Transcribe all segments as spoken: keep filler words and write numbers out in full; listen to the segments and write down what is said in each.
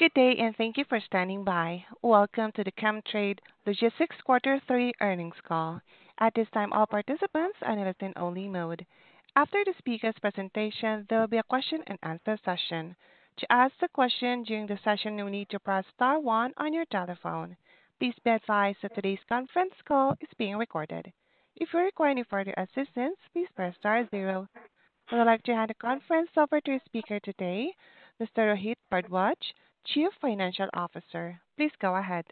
Good day, and thank you for standing by. Welcome to the ChemTrade Logistics Quarter three Earnings Call. At this time, all participants are in listen-only mode. After the speaker's presentation, there will be a question-and-answer session. To ask a question during the session, you'll need to press star one on your telephone. Please be advised that today's conference call is being recorded. If you require any further assistance, please press star zero. I would like to hand the conference over to your speaker today, Mister Rohit Bhardwaj, Chief Financial Officer. Please go ahead.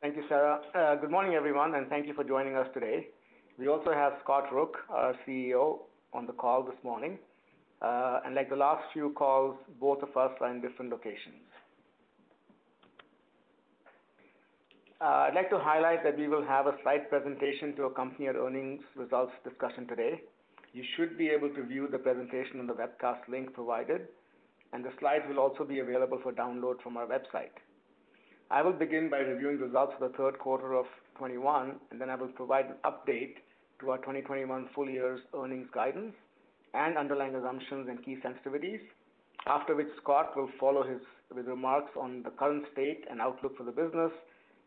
Thank you, Sarah. Uh, good morning, everyone, and thank you for joining us today. We also have Scott Rook, our C E O, on the call this morning. Uh, and like the last few calls, both of us are in different locations. Uh, I'd like to highlight that we will have a slide presentation to accompany our earnings results discussion today. You should be able to view the presentation on the webcast link provided, and the slides will also be available for download from our website. I will begin by reviewing results for the third quarter of twenty-one, and then I will provide an update to our twenty twenty-one full year's earnings guidance and underlying assumptions and key sensitivities, after which Scott will follow his with remarks on the current state and outlook for the business,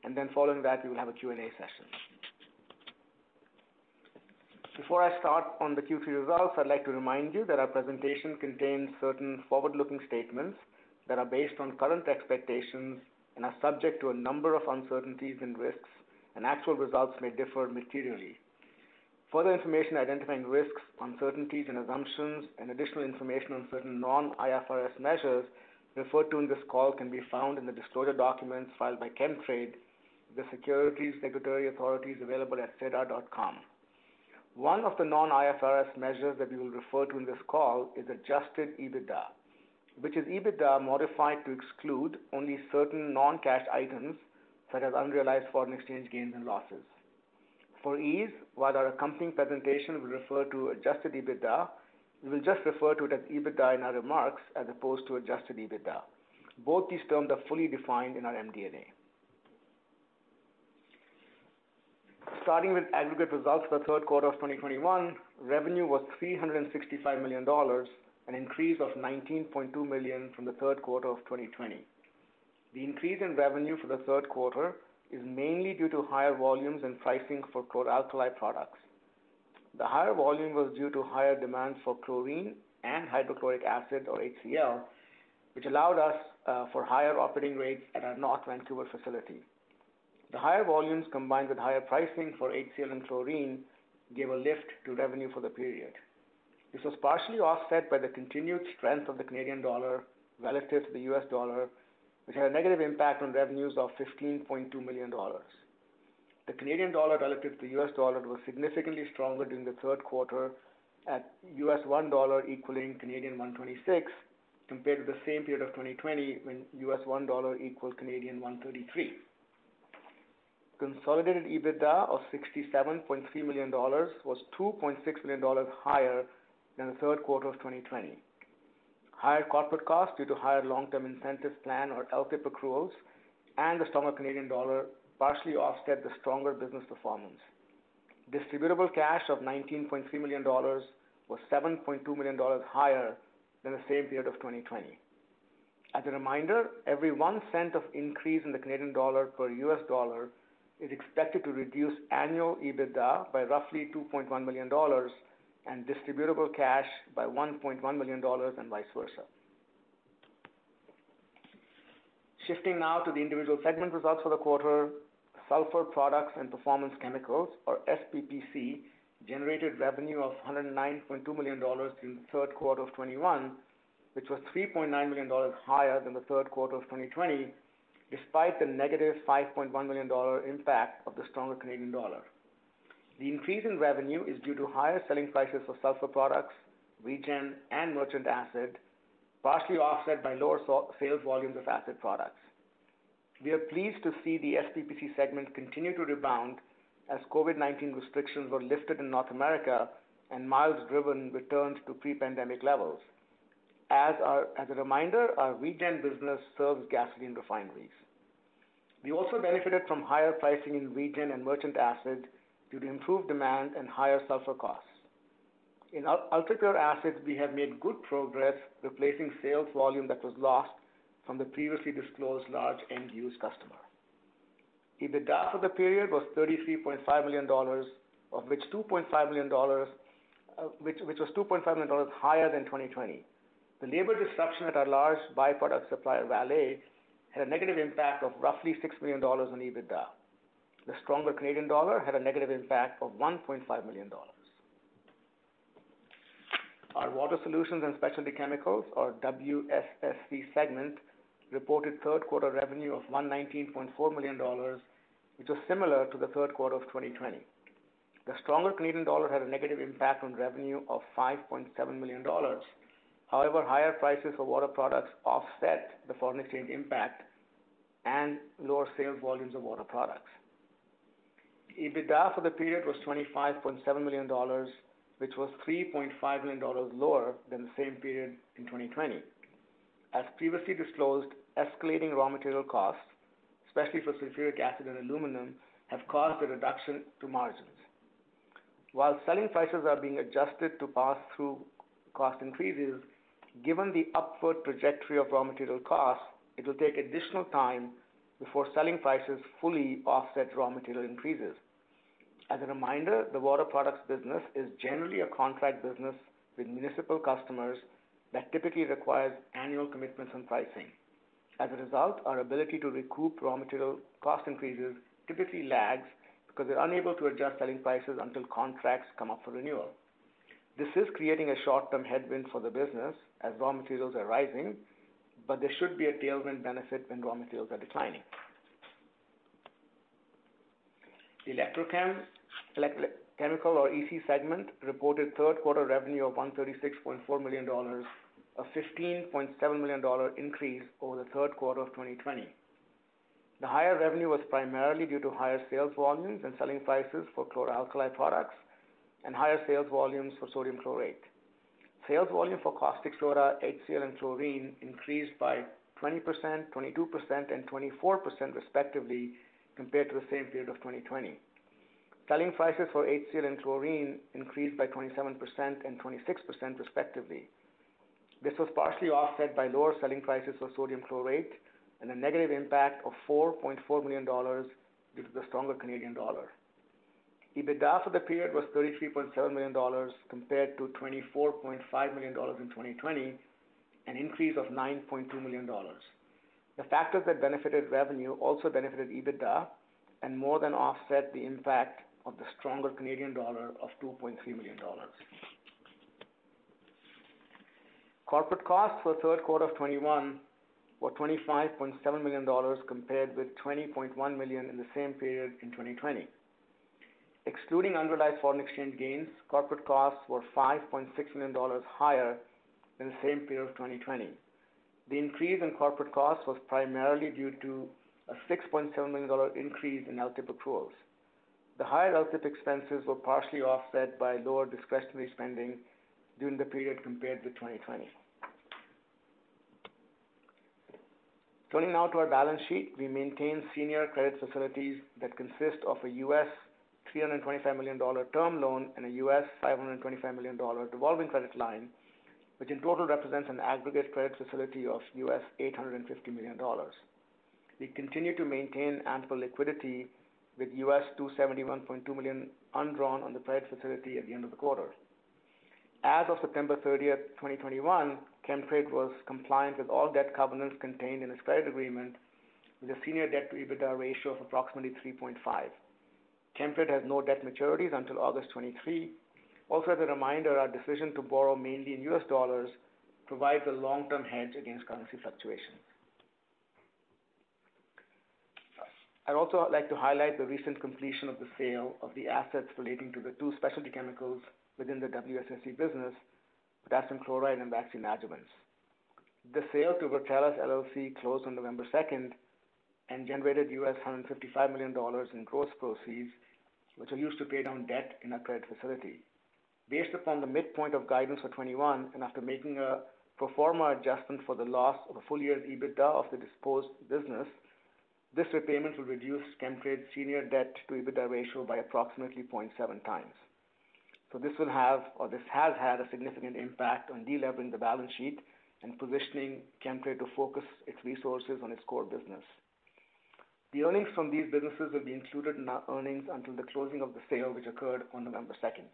and then following that, we will have a Q and A session. Before I start on the Q three results, I'd like to remind you that our presentation contains certain forward-looking statements that are based on current expectations and are subject to a number of uncertainties and risks, and actual results may differ materially. Further information identifying risks, uncertainties, and assumptions, and additional information on certain non I F R S measures referred to in this call can be found in the disclosure documents filed by ChemTrade, the securities regulatory authorities available at sedar dot com. One of the non I F R S measures that we will refer to in this call is adjusted EBITDA, which is EBITDA modified to exclude only certain non-cash items such as unrealized foreign exchange gains and losses. For ease, while our accompanying presentation will refer to adjusted EBITDA, we will just refer to it as EBITDA in our remarks as opposed to adjusted EBITDA. Both these terms are fully defined in our M D and A. Starting with aggregate results for the third quarter of twenty twenty-one, revenue was three hundred sixty-five million dollars, an increase of nineteen point two million dollars from the third quarter of twenty twenty. The increase in revenue for the third quarter is mainly due to higher volumes and pricing for chlor-alkali products. The higher volume was due to higher demand for chlorine and hydrochloric acid, or H C L, which allowed us uh, for higher operating rates at our North Vancouver facility. The higher volumes combined with higher pricing for H C L and chlorine gave a lift to revenue for the period. This was partially offset by the continued strength of the Canadian dollar relative to the U S dollar, which had a negative impact on revenues of fifteen point two million dollars. The Canadian dollar relative to the U S dollar was significantly stronger during the third quarter at U S one dollar equaling Canadian one twenty-six compared to the same period of twenty twenty when U S one dollar equaled Canadian one thirty-three. Consolidated EBITDA of sixty-seven point three million dollars was two point six million dollars higher than the third quarter of twenty twenty. Higher corporate costs due to higher long-term incentive plan or L T I P accruals and the stronger Canadian dollar partially offset the stronger business performance. Distributable cash of nineteen point three million dollars was seven point two million dollars higher than the same period of twenty twenty. As a reminder, every one cent of increase in the Canadian dollar per U S dollar is expected to reduce annual EBITDA by roughly two point one million dollars and distributable cash by one point one million dollars and vice versa. Shifting now to the individual segment results for the quarter, Sulfur Products and Performance Chemicals, or S P P C, generated revenue of one hundred nine point two million dollars during the third quarter of twenty-one, which was three point nine million dollars higher than the third quarter of twenty twenty, despite the negative five point one million dollars impact of the stronger Canadian dollar. The increase in revenue is due to higher selling prices for sulfur products, regen, and merchant acid, partially offset by lower sales volumes of acid products. we are pleased to see the S P P C segment continue to rebound as COVID nineteen restrictions were lifted in North America and miles driven returned to pre-pandemic levels. As, our, as a reminder, our regen business serves gasoline refineries. We also benefited from higher pricing in regen and merchant acid due to improved demand and higher sulfur costs. In ultrapure acids, we have made good progress replacing sales volume that was lost from the previously disclosed large end-use customer. EBITDA for the period was thirty-three point five million dollars, of which two point five million dollars, uh, which, which was two point five million dollars higher than twenty twenty. The labor disruption at our large byproduct supplier Valet had a negative impact of roughly six million dollars on EBITDA. The stronger Canadian dollar had a negative impact of one point five million dollars. Our Water Solutions and Specialty Chemicals, or W S S C segment, reported third quarter revenue of one hundred nineteen point four million dollars, which was similar to the third quarter of twenty twenty. The stronger Canadian dollar had a negative impact on revenue of five point seven million dollars. However, higher prices for water products offset the foreign exchange impact and lower sales volumes of water products. EBITDA for the period was twenty-five point seven million dollars, which was three point five million dollars lower than the same period in twenty twenty. As previously disclosed, escalating raw material costs, especially for sulfuric acid and aluminum, have caused a reduction to margins. While selling prices are being adjusted to pass through cost increases, given the upward trajectory of raw material costs, it will take additional time before selling prices fully offset raw material increases. As a reminder, the water products business is generally a contract business with municipal customers that typically requires annual commitments on pricing. As a result, our ability to recoup raw material cost increases typically lags because they're unable to adjust selling prices until contracts come up for renewal. This is creating a short-term headwind for the business as raw materials are rising, but there should be a tailwind benefit when raw materials are declining. The Electrochem, elect- Chemical or E C segment reported third quarter revenue of one hundred thirty-six point four million dollars, a fifteen point seven million dollars increase over the third quarter of twenty twenty. The higher revenue was primarily due to higher sales volumes and selling prices for chloralkali products and higher sales volumes for sodium chlorate. Sales volume for caustic soda, H C L, and chlorine increased by twenty percent, twenty-two percent, and twenty-four percent respectively compared to the same period of twenty twenty. Selling prices for H C L and chlorine increased by twenty-seven percent and twenty-six percent respectively. This was partially offset by lower selling prices for sodium chlorate and a negative impact of four point four million dollars due to the stronger Canadian dollar. EBITDA for the period was thirty-three point seven million dollars compared to twenty-four point five million dollars in twenty twenty, an increase of nine point two million dollars. The factors that benefited revenue also benefited EBITDA and more than offset the impact of the stronger Canadian dollar of two point three million dollars. Corporate costs for the third quarter of twenty-one were twenty-five point seven million dollars compared with twenty point one million dollars in the same period in twenty twenty. Excluding unrealized foreign exchange gains, corporate costs were five point six million dollars higher than the same period of twenty twenty. The increase in corporate costs was primarily due to a six point seven million dollars increase in L T I P accruals. The higher L T I P expenses were partially offset by lower discretionary spending during the period compared with twenty twenty. Turning now to our balance sheet, we maintain senior credit facilities that consist of a U S three hundred twenty-five million dollars term loan and a U S five hundred twenty-five million dollars revolving credit line, which in total represents an aggregate credit facility of U S eight hundred fifty million dollars. We continue to maintain ample liquidity with U S two hundred seventy-one point two million dollars undrawn on the credit facility at the end of the quarter. As of September thirtieth, twenty twenty-one, ChemTrade was compliant with all debt covenants contained in its credit agreement with a senior debt to EBITDA ratio of approximately three point five. ChemTrade has no debt maturities until August twenty-third. Also, as a reminder, our decision to borrow mainly in U S dollars provides a long-term hedge against currency fluctuations. I'd also like to highlight the recent completion of the sale of the assets relating to the two specialty chemicals within the W S S C business, potassium chloride and vaccine adjuvants. The sale to Birtellus L L C closed on November second, and generated U S one hundred fifty-five million dollars in gross proceeds, which are used to pay down debt in our credit facility. Based upon the midpoint of guidance for twenty-one, and after making a pro forma adjustment for the loss of a full year's EBITDA of the disposed business, this repayment will reduce ChemTrade's senior debt to EBITDA ratio by approximately zero point seven times. So this will have, or this has had, a significant impact on delevering the balance sheet and positioning ChemTrade to focus its resources on its core business. The earnings from these businesses will be included in our earnings until the closing of the sale, which occurred on November second.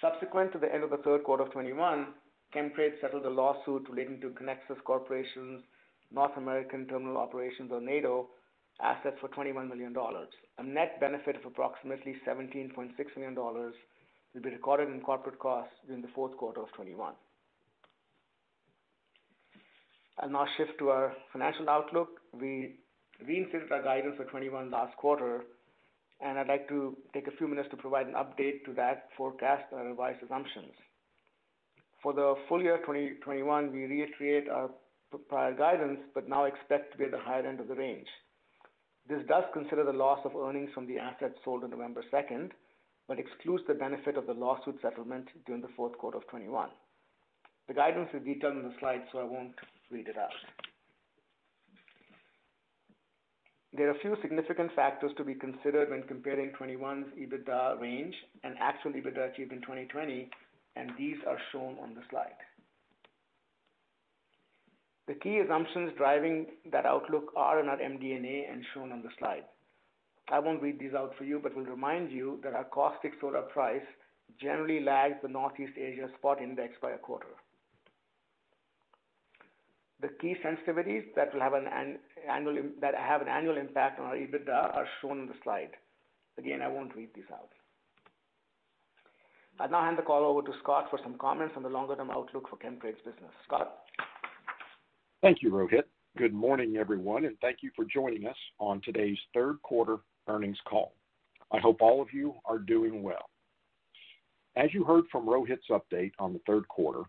Subsequent to the end of the third quarter of twenty-one, ChemTrade settled a lawsuit relating to Connexus Corporation's North American Terminal Operations, or NATO, assets for twenty-one million dollars. A net benefit of approximately seventeen point six million dollars will be recorded in corporate costs during the fourth quarter of twenty-one. I'll now shift to our financial outlook. We reinstated our guidance for twenty-one last quarter, and I'd like to take a few minutes to provide an update to that forecast and revised assumptions. For the full year twenty twenty-one, we reiterate our prior guidance, but now expect to be at the higher end of the range. This does consider the loss of earnings from the assets sold on November second, but excludes the benefit of the lawsuit settlement during the fourth quarter of twenty-one. The guidance is detailed in the slide, so I won't read it out. There are a few significant factors to be considered when comparing twenty-one's EBITDA range and actual EBITDA achieved in twenty twenty, and these are shown on the slide. The key assumptions driving that outlook are in our M D and A and shown on the slide. I won't read these out for you, but will remind you that our caustic soda price generally lags the Northeast Asia spot index by a quarter. The key sensitivities that will have an, an annual that have an annual impact on our EBITDA are shown on the slide. Again, I won't read these out. I'll now hand the call over to Scott for some comments on the longer-term outlook for ChemTrade's business. Scott? Thank you, Rohit. Good morning, everyone, and thank you for joining us on today's third quarter earnings call. I hope all of you are doing well. As you heard from Rohit's update on the third quarter,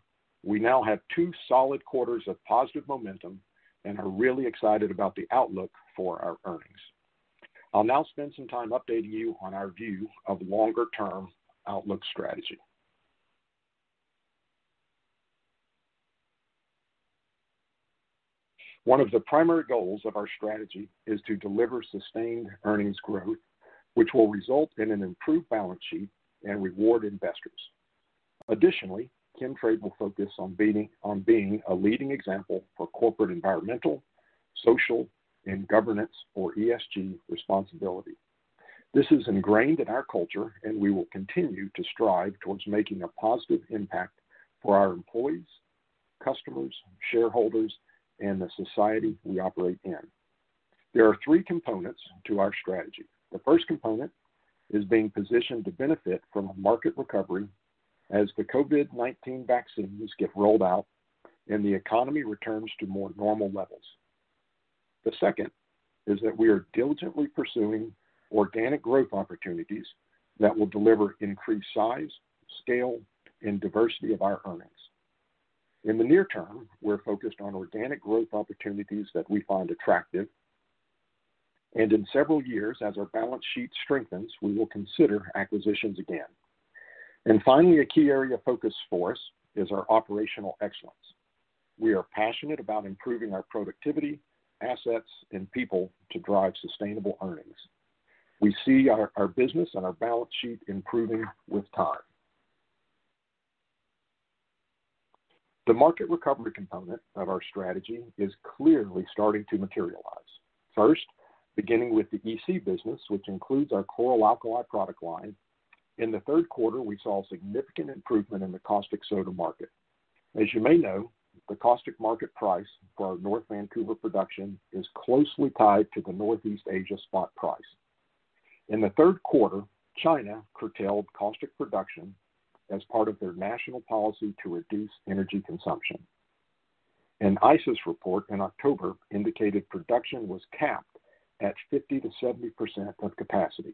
we now have two solid quarters of positive momentum and are really excited about the outlook for our earnings. I'll now spend some time updating you on our view of longer-term outlook strategy. One of the primary goals of our strategy is to deliver sustained earnings growth, which will result in an improved balance sheet and reward investors. Additionally, ChemTrade will focus on being, on being a leading example for corporate environmental, social, and governance, or E S G, responsibility. This is ingrained in our culture, and we will continue to strive towards making a positive impact for our employees, customers, shareholders, and the society we operate in. There are three components to our strategy. The first component is being positioned to benefit from a market recovery as the COVID nineteen vaccines get rolled out and the economy returns to more normal levels. The second is that we are diligently pursuing organic growth opportunities that will deliver increased size, scale, and diversity of our earnings. In the near term, we're focused on organic growth opportunities that we find attractive, and in several years, as our balance sheet strengthens, we will consider acquisitions again. And finally, a key area of focus for us is our operational excellence. We are passionate about improving our productivity, assets, and people to drive sustainable earnings. We see our, our business and our balance sheet improving with time. The market recovery component of our strategy is clearly starting to materialize. First, beginning with the E C business, which includes our chloralkali product line, in the third quarter, we saw significant improvement in the caustic soda market. As you may know, the caustic market price for our North Vancouver production is closely tied to the Northeast Asia spot price. In the third quarter, China curtailed caustic production as part of their national policy to reduce energy consumption. An I H S report in October indicated production was capped at fifty to seventy percent of capacity.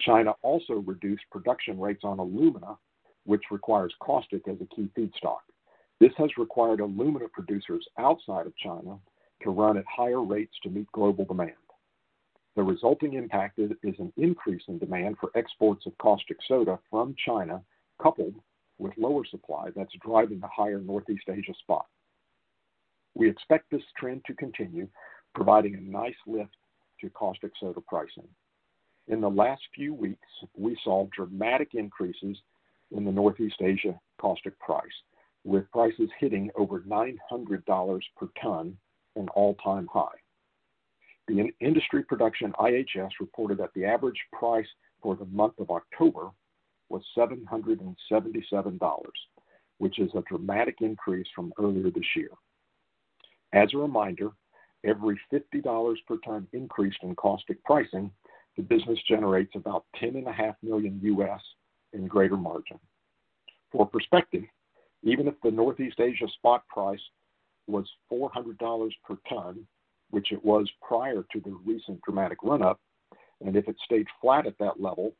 China also reduced production rates on alumina, which requires caustic as a key feedstock, This has required alumina producers outside of China to run at higher rates to meet global demand. The resulting impact is an increase in demand for exports of caustic soda from China, coupled with lower supply that's driving the higher Northeast Asia spot. We expect this trend to continue, providing a nice lift to caustic soda pricing. In the last few weeks, we saw dramatic increases in the Northeast Asia caustic price, with prices hitting over nine hundred dollars per ton, an all-time high. The in- industry production I H S reported that the average price for the month of October was seven hundred seventy-seven dollars, which is a dramatic increase from earlier this year. As a reminder, every fifty dollars per ton increase in caustic pricing, the business generates about ten point five million dollars U S in greater margin. For perspective, even if the Northeast Asia spot price was four hundred dollars per ton, which it was prior to the recent dramatic run-up, and if it stayed flat at that level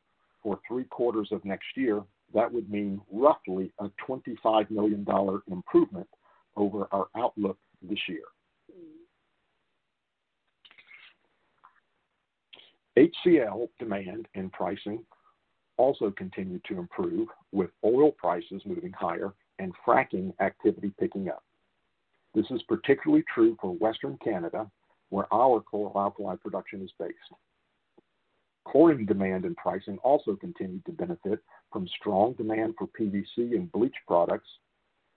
for three quarters of next year, that would mean roughly a twenty-five million dollars improvement over our outlook this year. H C L demand and pricing also continued to improve, with oil prices moving higher and fracking activity picking up. This is particularly true for Western Canada, where our chlor-alkali production is based. Chlorine demand and pricing also continued to benefit from strong demand for P V C and bleach products,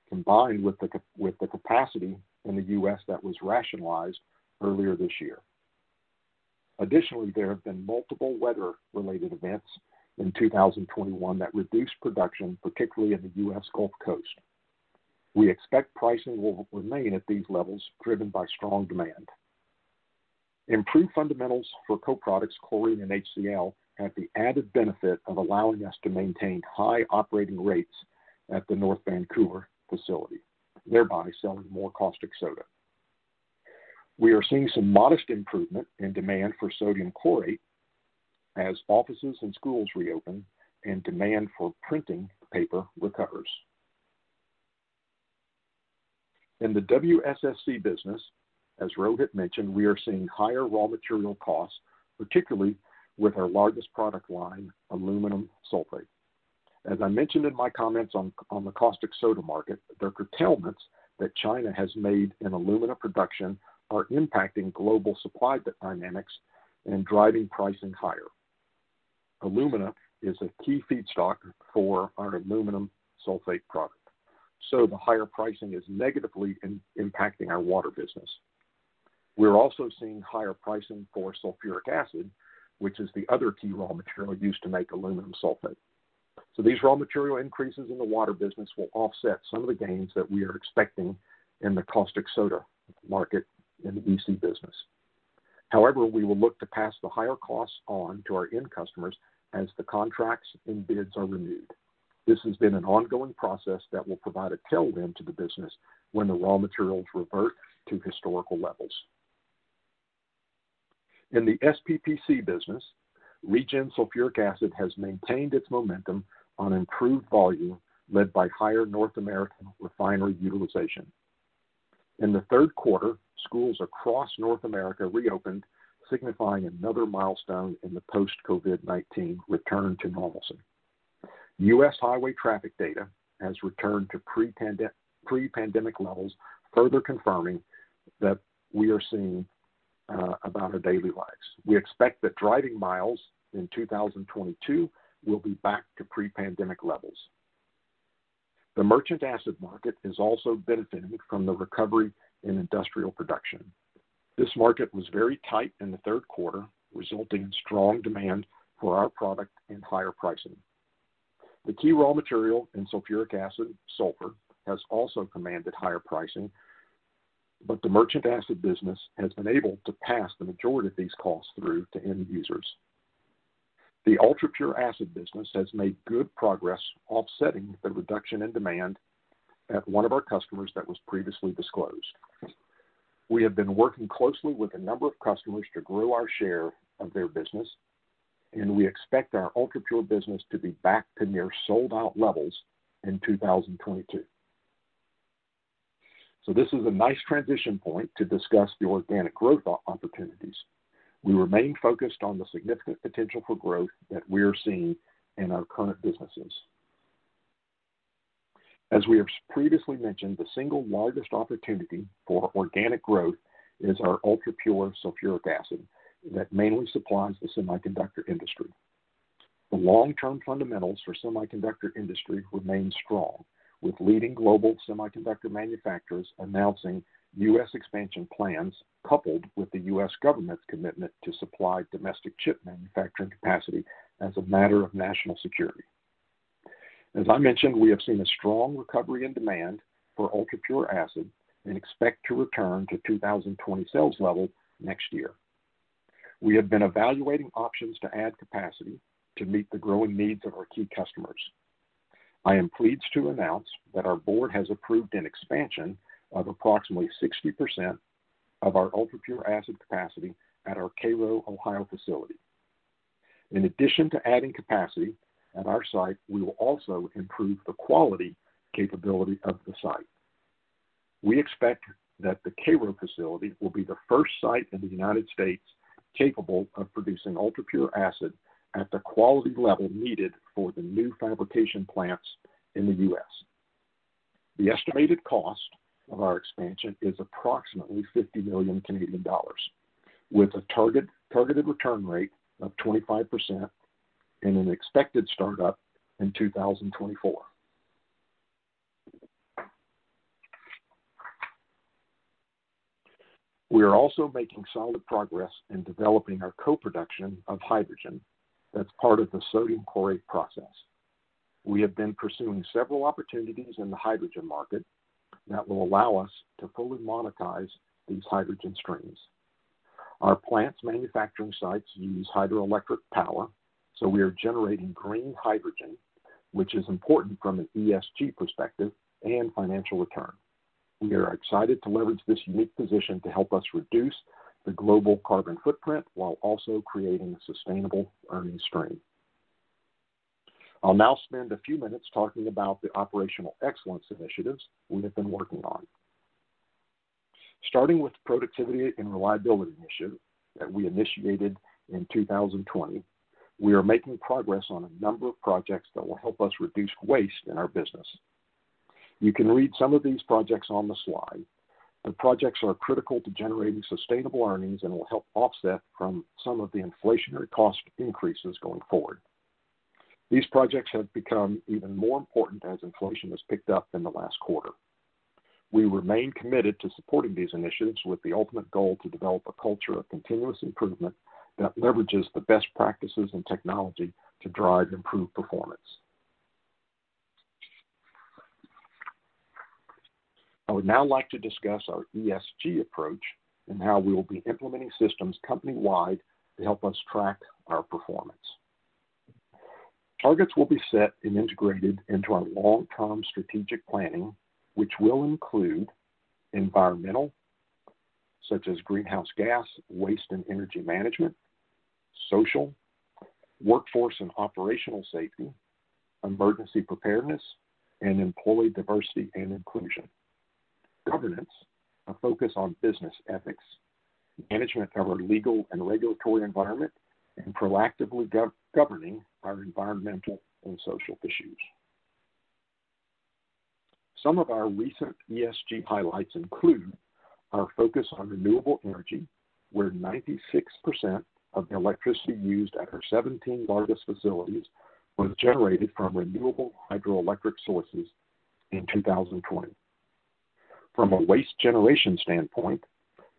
combined with the, with the capacity in the U S that was rationalized earlier this year. Additionally, there have been multiple weather-related events in two thousand twenty-one that reduced production, particularly in the U S Gulf Coast. We expect pricing will remain at these levels, driven by strong demand. Improved fundamentals for co-products, chlorine and H C L, have the added benefit of allowing us to maintain high operating rates at the North Vancouver facility, thereby selling more caustic soda. We are seeing some modest improvement in demand for sodium chlorate as offices and schools reopen and demand for printing paper recovers. In the W S S C business, as Rohit mentioned, we are seeing higher raw material costs, particularly with our largest product line, aluminum sulfate. As I mentioned in my comments on, on the caustic soda market, the curtailments that China has made in alumina production are impacting global supply dynamics and driving pricing higher. Alumina is a key feedstock for our aluminum sulfate product, so the higher pricing is negatively in, impacting our water business. We're also seeing higher pricing for sulfuric acid, which is the other key raw material used to make aluminum sulfate. So these raw material increases in the water business will offset some of the gains that we are expecting in the caustic soda market in the E C business. However, we will look to pass the higher costs on to our end customers as the contracts and bids are renewed. This has been an ongoing process that will provide a tailwind to the business when the raw materials revert to historical levels. In the S P P C business, Regen sulfuric acid has maintained its momentum on improved volume led by higher North American refinery utilization. In the third quarter, schools across North America reopened, signifying another milestone in the post-COVID nineteen return to normalcy. U S highway traffic data has returned to pre-pandemic, pre-pandemic levels, further confirming that we are seeing uh, about our daily lives. We expect that driving miles in two thousand twenty-two will be back to pre-pandemic levels. The merchant acid market is also benefiting from the recovery in industrial production. This market was very tight in the third quarter, resulting in strong demand for our product and higher pricing. The key raw material in sulfuric acid, sulfur, has also commanded higher pricing, but the merchant acid business has been able to pass the majority of these costs through to end users. The ultra-pure acid business has made good progress offsetting the reduction in demand at one of our customers that was previously disclosed. We have been working closely with a number of customers to grow our share of their business, and we expect our ultra-pure business to be back to near sold-out levels in two thousand twenty-two. So this is a nice transition point to discuss the organic growth opportunities. We remain focused on the significant potential for growth that we are seeing in our current businesses. As we have previously mentioned, the single largest opportunity for organic growth is our ultra-pure sulfuric acid that mainly supplies the semiconductor industry. The long-term fundamentals for semiconductor industry remain strong, with leading global semiconductor manufacturers announcing U S expansion plans coupled with the U S government's commitment to supply domestic chip manufacturing capacity as a matter of national security. As I mentioned, we have seen a strong recovery in demand for ultra-pure acid and expect to return to two thousand twenty sales level next year. We have been evaluating options to add capacity to meet the growing needs of our key customers. I am pleased to announce that our board has approved an expansion of approximately sixty percent of our ultra-pure acid capacity at our Cairo, Ohio facility. In addition to adding capacity at our site, we will also improve the quality capability of the site. We expect that the Cairo facility will be the first site in the United States capable of producing ultra-pure acid at the quality level needed for the new fabrication plants in the U S. The estimated cost of our expansion is approximately fifty million Canadian dollars, with a target, targeted return rate of twenty-five percent and an expected startup in two thousand twenty-four. We are also making solid progress in developing our co-production of hydrogen that's part of the sodium chlorate process. We have been pursuing several opportunities in the hydrogen market that will allow us to fully monetize these hydrogen streams. Our plant's manufacturing sites use hydroelectric power, so we are generating green hydrogen, which is important from an E S G perspective and financial return. We are excited to leverage this unique position to help us reduce the global carbon footprint while also creating a sustainable earnings stream. I'll now spend a few minutes talking about the operational excellence initiatives we have been working on. Starting with the productivity and reliability initiative that we initiated in two thousand twenty, we are making progress on a number of projects that will help us reduce waste in our business. You can read some of these projects on the slide. The projects are critical to generating sustainable earnings and will help offset from some of the inflationary cost increases going forward. These projects have become even more important as inflation has picked up in the last quarter. We remain committed to supporting these initiatives with the ultimate goal to develop a culture of continuous improvement that leverages the best practices and technology to drive improved performance. I would now like to discuss our E S G approach and how we will be implementing systems company-wide to help us track our performance. Targets will be set and integrated into our long-term strategic planning, which will include environmental, such as greenhouse gas, waste and energy management, social, workforce and operational safety, emergency preparedness, and employee diversity and inclusion. Governance, a focus on business ethics, management of our legal and regulatory environment, and proactively gov- governing our environmental and social issues. Some of our recent E S G highlights include our focus on renewable energy, where ninety-six percent of the electricity used at our seventeen largest facilities was generated from renewable hydroelectric sources in two thousand twenty. From a waste generation standpoint,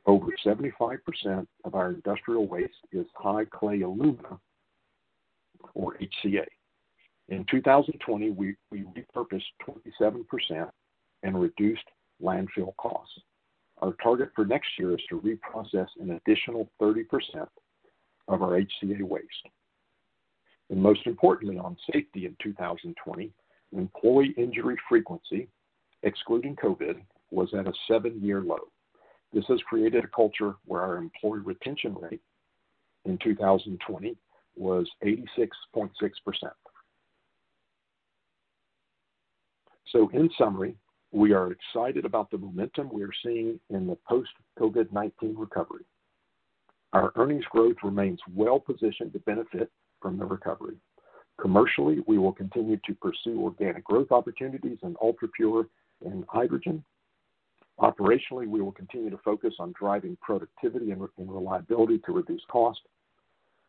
over seventy-five percent of our industrial waste is high clay alumina, or H C A. In two thousand twenty, we, we repurposed twenty-seven percent and reduced landfill costs. Our target for next year is to reprocess an additional thirty percent of our H C A waste. And most importantly, on safety in two thousand twenty, employee injury frequency, excluding COVID, was at a seven-year low. This has created a culture where our employee retention rate in two thousand twenty was eighty-six point six percent. So in summary, We are excited about the momentum we are seeing in the post COVID nineteen recovery. Our earnings growth remains well positioned to benefit from the recovery. Commercially, we will continue to pursue organic growth opportunities in ultrapure and hydrogen. Operationally, we will continue to focus on driving productivity and, and reliability to reduce cost.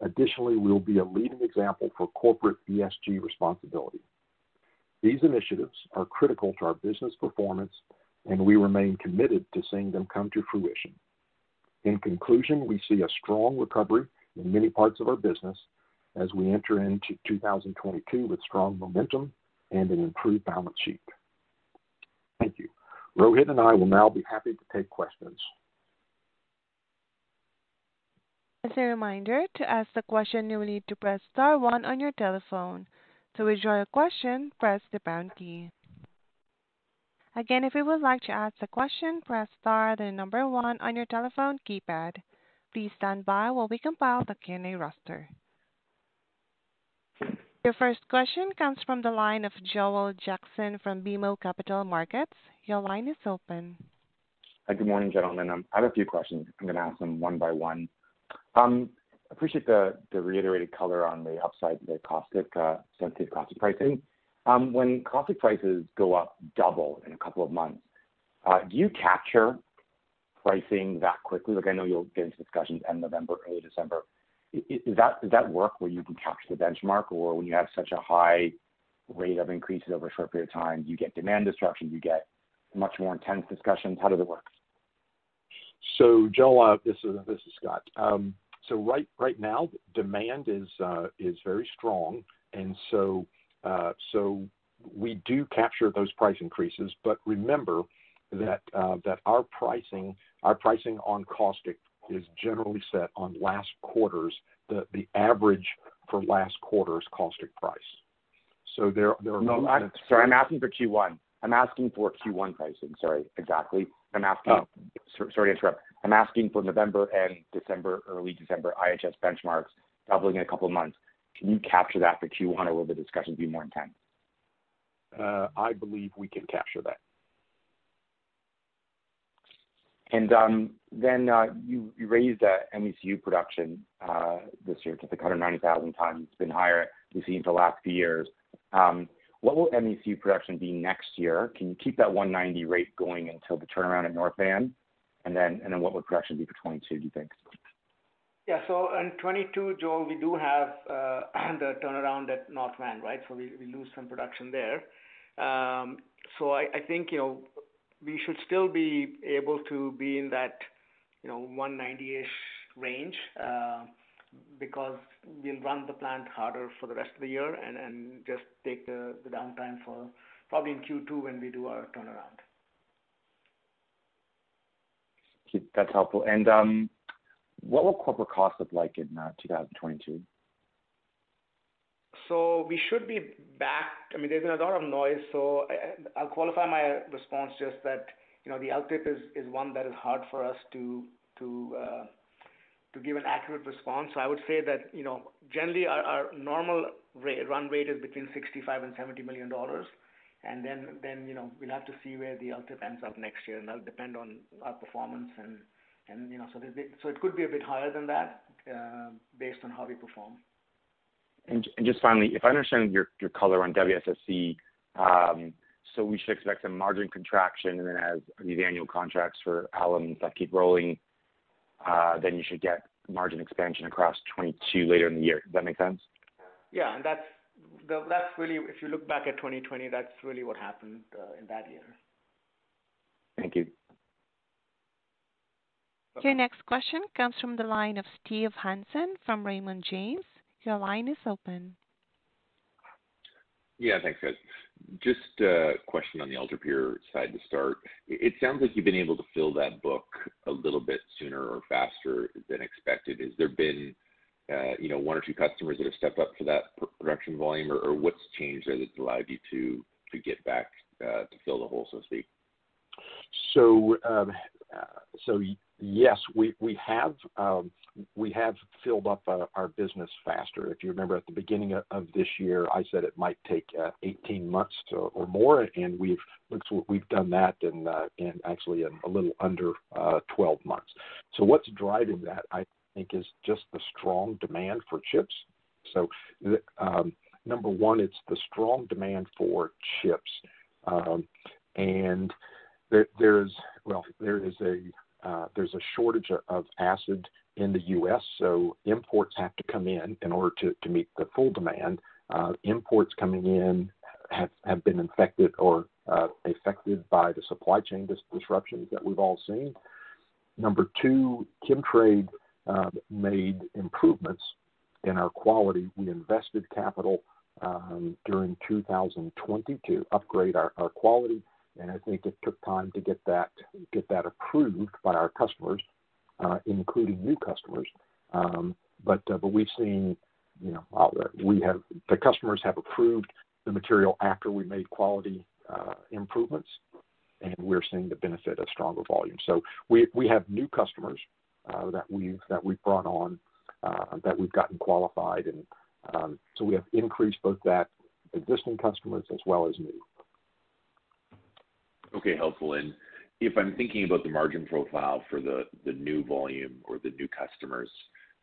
Additionally, we will be a leading example for corporate E S G responsibility. These initiatives are critical to our business performance, and we remain committed to seeing them come to fruition. In conclusion, we see a strong recovery in many parts of our business as we enter into two thousand twenty-two with strong momentum and an improved balance sheet. Thank you. Rohit and I will now be happy to take questions. As a reminder, to ask the question, you will need to press star one on your telephone. To withdraw your question, press the pound key. Again, if you would like to ask a question, press star then number one on your telephone keypad. Please stand by while we compile the Q and A roster. Your first question comes from the line of Joel Jackson from B M O Capital Markets. Your line is open. Hi, good morning, gentlemen. Um, I have a few questions. I'm going to ask them one by one. Um, appreciate the, the reiterated color on the upside of the caustic, uh, sensitive caustic pricing. Um, when caustic prices go up double in a couple of months, uh, do you capture pricing that quickly? Like I know you'll get into discussions end November, early December. Is that, is that work where you can capture the benchmark, or when you have such a high rate of increases over a short period of time, you get demand destruction, you get much more intense discussions? How does it work? So, Joel, uh, this is this is Scott. Um, so right right now, demand is uh, is very strong, and so uh, so we do capture those price increases. But remember that uh, that our pricing our pricing on caustic is generally set on last quarter's the the average for last quarter's caustic price. So there there are no. I, sorry, I'm asking for Q one. I'm asking for Q one pricing. Sorry, exactly. I'm asking. Oh. Sorry to interrupt. I'm asking for November and December, early December I H S benchmarks doubling in a couple of months. Can you capture that for Q one, or will the discussions be more intense? Uh, I believe we can capture that. And um, then uh, you, you raised uh, M E C U production uh, this year to six hundred ninety thousand tons. It's been higher, we've seen for the last few years. Um, what will M E C U production be next year? Can you keep that one ninety rate going until the turnaround at North Van? And then, and then what would production be for twenty-two, do you think? Yeah, so in twenty-two, Joel, we do have uh, the turnaround at North Van, right? So we, we lose some production there. Um, so I, I think, you know, we should still be able to be in that, you know, one ninety-ish range uh, because we'll run the plant harder for the rest of the year and, and just take the, the downtime for probably in Q two when we do our turnaround. That's helpful. And um, what will corporate costs look like in uh, two thousand twenty-two? So we should be back. I mean, there's been a lot of noise, so I, I'll qualify my response just that, you know, the L T I P is, is one that is hard for us to to uh, to give an accurate response. So I would say that, you know, generally our, our normal rate, run rate is between sixty-five and seventy million dollars. And then, then, you know, we'll have to see where the L T I P ends up next year, and that'll depend on our performance. And, and you know, so, bit, so it could be a bit higher than that uh, based on how we perform. And, and just finally, if I understand your, your color on W S S C, um, so we should expect some margin contraction, and then as these annual contracts for alum and stuff keep rolling, uh, then you should get margin expansion across twenty-two later in the year. Does that make sense? Yeah, and that's the, that's really, if you look back at twenty twenty, that's really what happened uh, in that year. Thank you. Your next question comes from the line of Steve Hansen from Raymond James. Your line is open. Yeah, thanks, guys. Just a question on the ultrapure side to start. It sounds like you've been able to fill that book a little bit sooner or faster than expected. Has there been, uh, you know, one or two customers that have stepped up for that pr- production volume, or, or what's changed there that's allowed you to to get back uh, to fill the hole, so to speak? So um, Uh, so yes, we we have um, we have filled up uh, our business faster. If you remember, at the beginning of, of this year, I said it might take uh, eighteen months to, or more, and we've we've done that in uh, in actually in a little under uh, twelve months. So what's driving that, I think, is just the strong demand for chips. So um, number one, it's the strong demand for chips, um, and There, there's well, there is a uh, there's a shortage of acid in the U S, so imports have to come in in order to, to meet the full demand. Uh, imports coming in have, have been infected or uh, affected by the supply chain dis- disruptions that we've all seen. Number two, ChemTrade uh, made improvements in our quality. We invested capital um, during two thousand twenty to upgrade our, our quality. And I think it took time to get that get that approved by our customers, uh, including new customers. Um, but uh, but we've seen, you know, we have the customers have approved the material after we made quality uh, improvements, and we're seeing the benefit of stronger volume. So we we have new customers uh, that we've that we've brought on uh, that we've gotten qualified, and um, so we have increased both that existing customers as well as new. Okay, helpful. And if I'm thinking about the margin profile for the, the new volume or the new customers,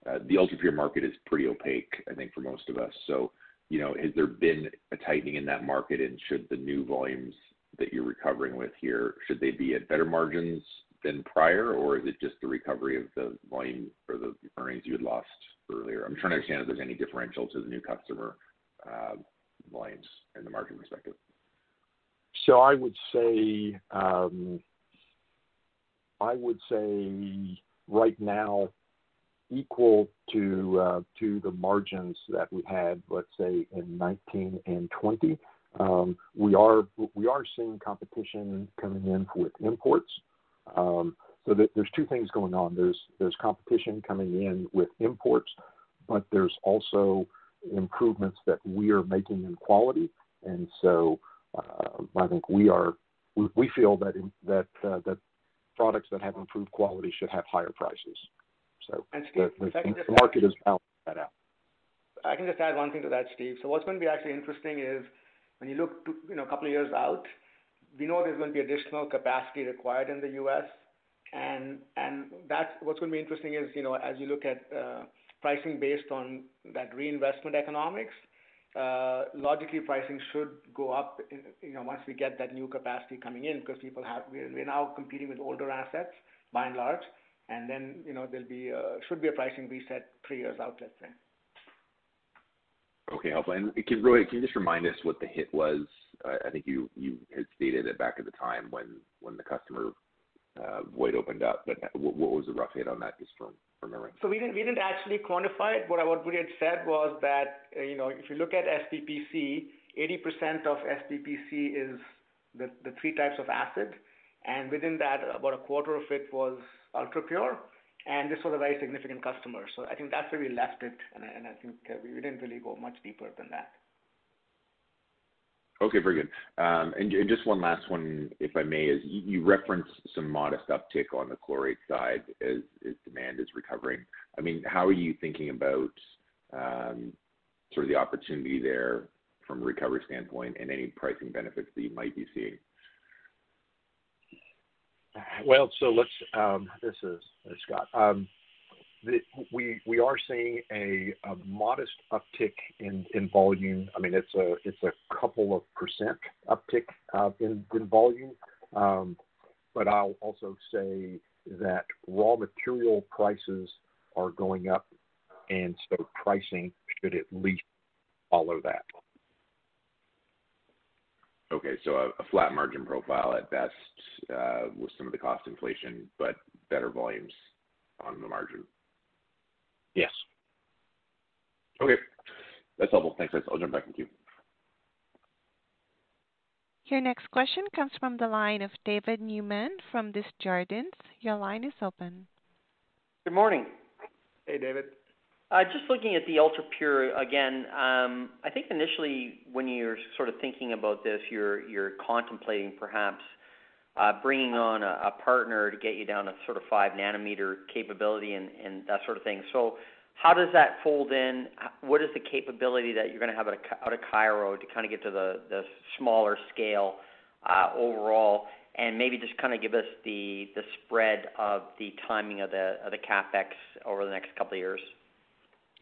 uh, the ultra-pure market is pretty opaque, I think, for most of us. So, you know, has there been a tightening in that market, and should the new volumes that you're recovering with here, should they be at better margins than prior, or is it just the recovery of the volume or the earnings you had lost earlier? I'm trying to understand if there's any differential to the new customer uh, volumes in the margin perspective. So I would say, um, I would say right now, equal to uh, to the margins that we had, let's say in nineteen and twenty, um, we are we are seeing competition coming in with imports. Um, so that there's two things going on. There's there's competition coming in with imports, but there's also improvements that we are making in quality, and so. Uh, I think we are. We, we feel that in, that uh, that products that have improved quality should have higher prices. So Steve, the, the, the market add, is balancing that out. I can just add one thing to that, Steve. So what's going to be actually interesting is when you look, to, you know, a couple of years out, we know there's going to be additional capacity required in the U S and and that's what's going to be interesting is, you know, as you look at uh, pricing based on that reinvestment economics. Uh, logically, pricing should go up, in, you know, once we get that new capacity coming in, because people have we're, we're now competing with older assets by and large, and then you know there'll be a, should be a pricing reset three years out, let's say. Okay, helpful. And can, Rohit, can you just remind us what the hit was? Uh, I think you you had stated it back at the time when when the customer uh, void opened up, but what, what was the rough hit on that, just from? So we didn't we didn't actually quantify it. What I, what we had said was that uh, you know if you look at S P P C, eighty percent of S P P C is the, the three types of acid, and within that, about a quarter of it was ultra pure, and this was a very significant customer. So I think that's where we left it, and I, and I think uh, we, we didn't really go much deeper than that. Okay, very good. Um, and, and just one last one, if I may, is you, you referenced some modest uptick on the chlorate side as, as demand is recovering. I mean, how are you thinking about um, sort of the opportunity there from a recovery standpoint and any pricing benefits that you might be seeing? Well, so let's, um, this is Scott. Um, The, we we are seeing a, a modest uptick in, in volume. I mean, it's a it's a couple of percent uptick uh, in, in volume. Um, but I'll also say that raw material prices are going up, and so pricing should at least follow that. Okay, so a, a flat margin profile at best uh, with some of the cost inflation, but better volumes on the margin. Yes. Okay. That's helpful. Thanks, guys. I'll jump back in queue. Your next question comes from the line of David Newman from Desjardins. Your line is open. Good morning. Hey, David. Uh, just looking at the ultra pure again, um, I think initially when you're sort of thinking about this, you're you're contemplating perhaps uh, bringing on a, a partner to get you down to sort of five nanometer capability and, and that sort of thing. So how does that fold in? What is the capability that you're going to have out of Cairo to kind of get to the, the smaller scale uh, overall? And maybe just kind of give us the, the spread of the timing of the, of the CapEx over the next couple of years.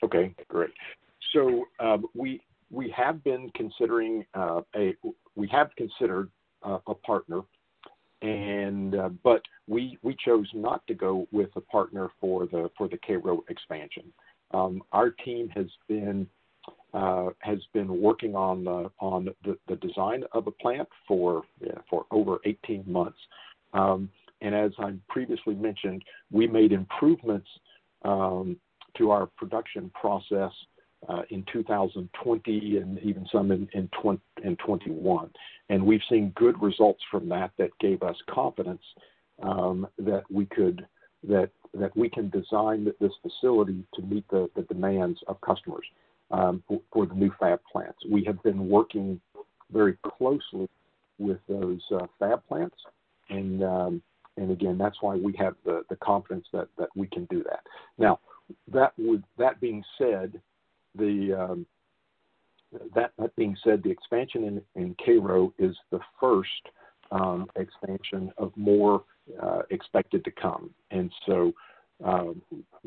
Okay, great. So um, we we have been considering uh, a we have considered uh, a partner, and uh, but we we chose not to go with a partner for the for the Cairo expansion. Um, our team has been uh, has been working on the on the, the design of a plant for yeah, for over eighteen months, um, and as I previously mentioned, we made improvements um, to our production process Uh, in two thousand twenty and even some in, in, twenty, in twenty-one. And we've seen good results from that that gave us confidence um, that we could that that we can design this facility to meet the, the demands of customers um, for, for the new fab plants. We have been working very closely with those uh, fab plants, and um, and again, that's why we have the, the confidence that, that we can do that. Now, that would that being said, The um, that, that being said, the expansion in, in Cairo is the first um, expansion of more uh, expected to come, and so um,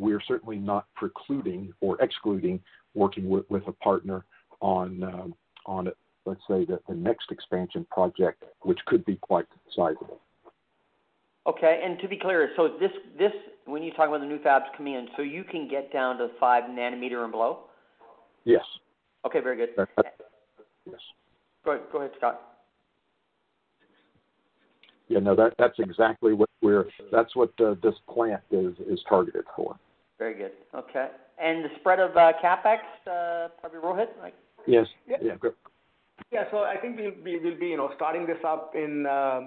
we're certainly not precluding or excluding working with, with a partner on um, on let's say the, the next expansion project, which could be quite sizable. Okay, and to be clear, so this this when you talk about the new fabs coming in, so you can get down to five nanometer and below. Yes. Okay, very good. Uh, yes. Go ahead, go ahead, Scott. Yeah, no, that, that's exactly what we're, that's what uh, this plant is, is targeted for. Very good. Okay. And the spread of uh, CapEx, uh, probably Rohit? Like? Yes. Yeah. Yeah, go. Yeah, so I think we'll be, we'll be, you know, starting this up in, uh,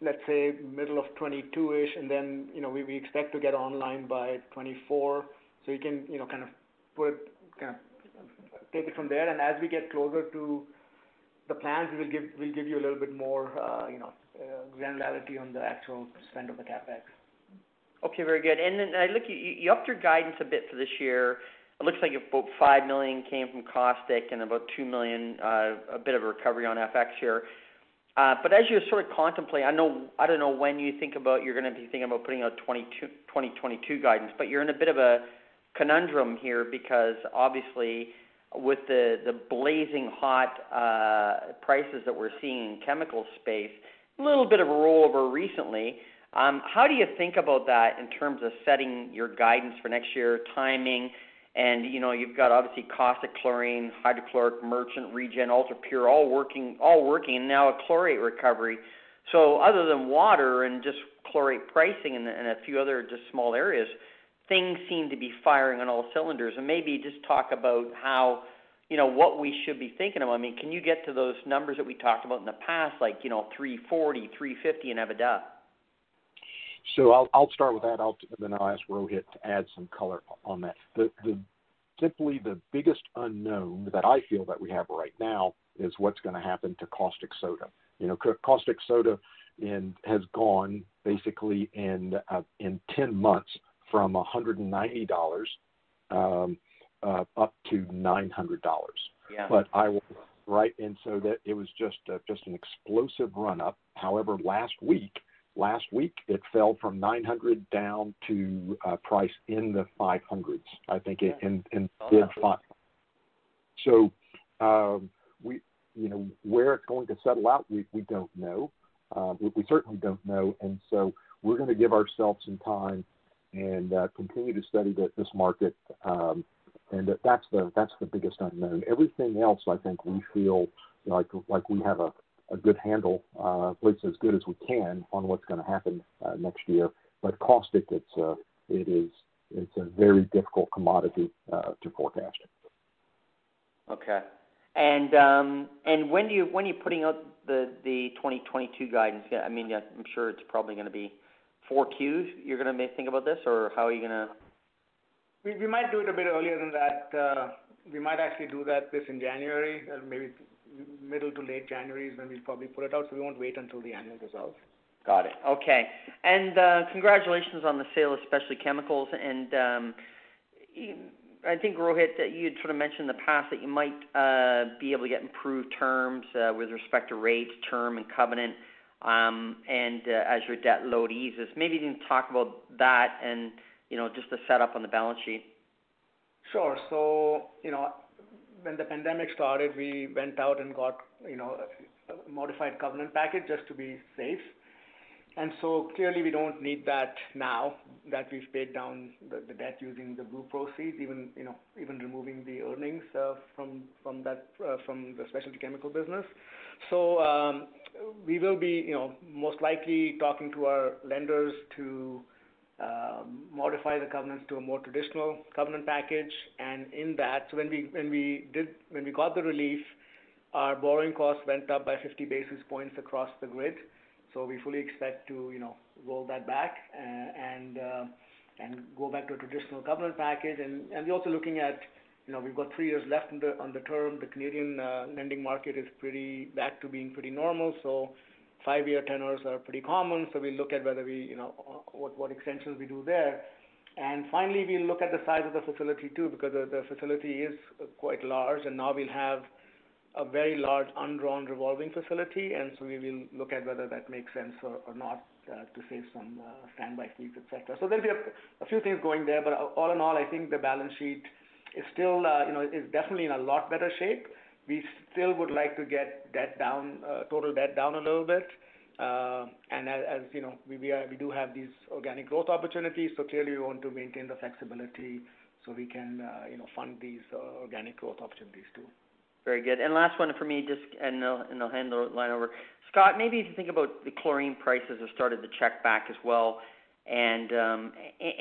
let's say, middle of twenty-two-ish, and then, you know, we, we expect to get online by twenty-four. So you can, you know, kind of put it, kind of, take it from there, and as we get closer to the plans, we'll give we'll give you a little bit more, uh, you know, uh, granularity on the actual spend of the capex. Okay, very good. And then I look, you, you upped your guidance a bit for this year. It looks like about five million came from caustic, and about two million, uh, a bit of a recovery on F X here. Uh, but as you sort of contemplate, I know I don't know when you think about you're going to be thinking about putting out twenty twenty-two guidance, but you're in a bit of a conundrum here because obviously, with the, the blazing hot uh, prices that we're seeing in chemical space, a little bit of a rollover recently. Um, how do you think about that in terms of setting your guidance for next year, timing, and, you know, you've got obviously caustic chlorine, hydrochloric, merchant, regen, ultra pure, all working, all working, and now a chlorate recovery. So other than water and just chlorate pricing and, and a few other just small areas, things seem to be firing on all cylinders, and maybe just talk about how, you know, what we should be thinking of. I mean, can you get to those numbers that we talked about in the past, like, you know, three forty, three fifty in EBITDA? So I'll, I'll start with that, I'll, then I'll ask Rohit to add some color on that. The, the simply the biggest unknown that I feel that we have right now is what's going to happen to caustic soda. You know, caustic soda in, has gone basically in uh, in ten months from one hundred ninety dollars um, uh, up to nine hundred dollars. Yeah. But I will, right, and so that it was just uh, just an explosive run up. However, last week, last week it fell from nine hundred down to a uh, price in the five hundreds. I think it yeah. in, in oh, did five. So um, we, you know, where it's going to settle out, we we don't know. Uh, we, we certainly don't know, and so we're going to give ourselves some time and uh, continue to study the, this market, um, and that's the that's the biggest unknown. Everything else, I think, we feel like like we have a, a good handle, uh, at least as good as we can, on what's going to happen uh, next year. But caustic, it's uh, it is it's a very difficult commodity uh, to forecast. Okay, and um, and when do you when are you putting out the the twenty twenty-two guidance? I mean, I'm sure it's probably going to be four Qs, you're going to think about this, or how are you going to? We, we might do it a bit earlier than that. Uh, we might actually do that this in January, maybe middle to late January is when we'll probably put it out, so we won't wait until the annual results. Got it. Okay. And uh, congratulations on the sale of specialty chemicals. And um, I think, Rohit, that you had sort of mentioned in the past that you might uh, be able to get improved terms uh, with respect to rates, term, and covenant, um, and uh, as your debt load eases. Maybe you can talk about that and, you know, just the setup on the balance sheet. Sure. So, you know, when the pandemic started, we went out and got, you know, a modified covenant package just to be safe. And so clearly we don't need that now that we've paid down the, the debt using the blue proceeds, even, you know, even removing the earnings uh, from from that uh, from the specialty chemical business. So um, we will be, you know, most likely talking to our lenders to Uh, modify the covenants to a more traditional covenant package, and in that, so when we when we did when we got the relief, our borrowing costs went up by fifty basis points across the grid. So we fully expect to you know roll that back uh, and uh, and go back to a traditional covenant package. And, and we're also looking at you know we've got three years left on the on the term. The Canadian uh, lending market is pretty back to being pretty normal. So five-year tenors are pretty common, so we look at whether we, you know, what, what extensions we do there. And finally, we look at the size of the facility too, because the, the facility is quite large, and now we'll have a very large undrawn revolving facility, and so we will look at whether that makes sense or, or not uh, to save some uh, standby fees, et cetera. So there'll be a, a few things going there, but all in all, I think the balance sheet is still, uh, you know, is definitely in a lot better shape. We still would like to get debt down, uh, total debt down a little bit, uh, and as, as you know, we we, are, we do have these organic growth opportunities. So clearly, we want to maintain the flexibility so we can uh, you know fund these uh, organic growth opportunities too. Very good. And last one for me, just and I'll, and I'll hand the line over, Scott. Maybe if you think about the chlorine prices have started to check back as well, and um,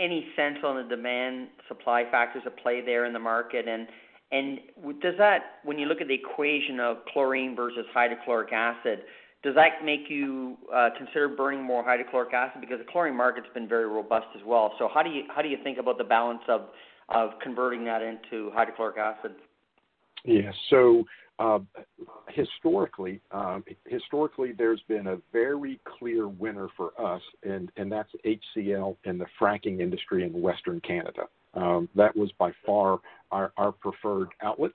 any sense on the demand supply factors at play there in the market and. And does that, when you look at the equation of chlorine versus hydrochloric acid, does that make you uh, consider burning more hydrochloric acid? Because the chlorine market's been very robust as well. So how do you how do you think about the balance of of converting that into hydrochloric acid? Yeah. So uh, historically, um, historically, there's been a very clear winner for us, and and that's H C L in the fracking industry in Western Canada. Um, that was by far our, our preferred outlet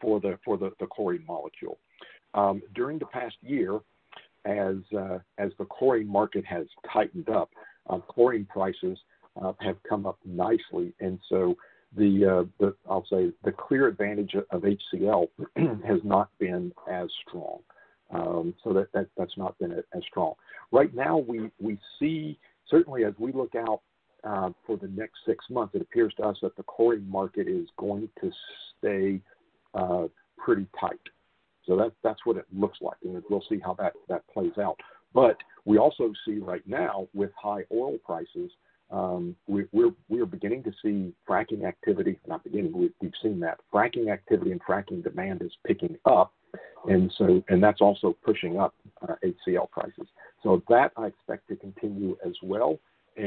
for the for the, the chlorine molecule. Um, during the past year, as uh, as the chlorine market has tightened up, uh, chlorine prices uh, have come up nicely, and so the, uh, the I'll say the clear advantage of H C L has not been as strong. Um, so that, that that's not been as strong. Right now, we we see certainly as we look out. Uh, for the next six months, it appears to us that the chlorine market is going to stay uh, pretty tight. So that, that's what it looks like, and we'll see how that, that plays out. But we also see right now with high oil prices, um, we, we're, we're beginning to see fracking activity, not beginning, we've, we've seen that. Fracking activity and fracking demand is picking up, and so and that's also pushing up uh, H C L prices. So that I expect to continue as well.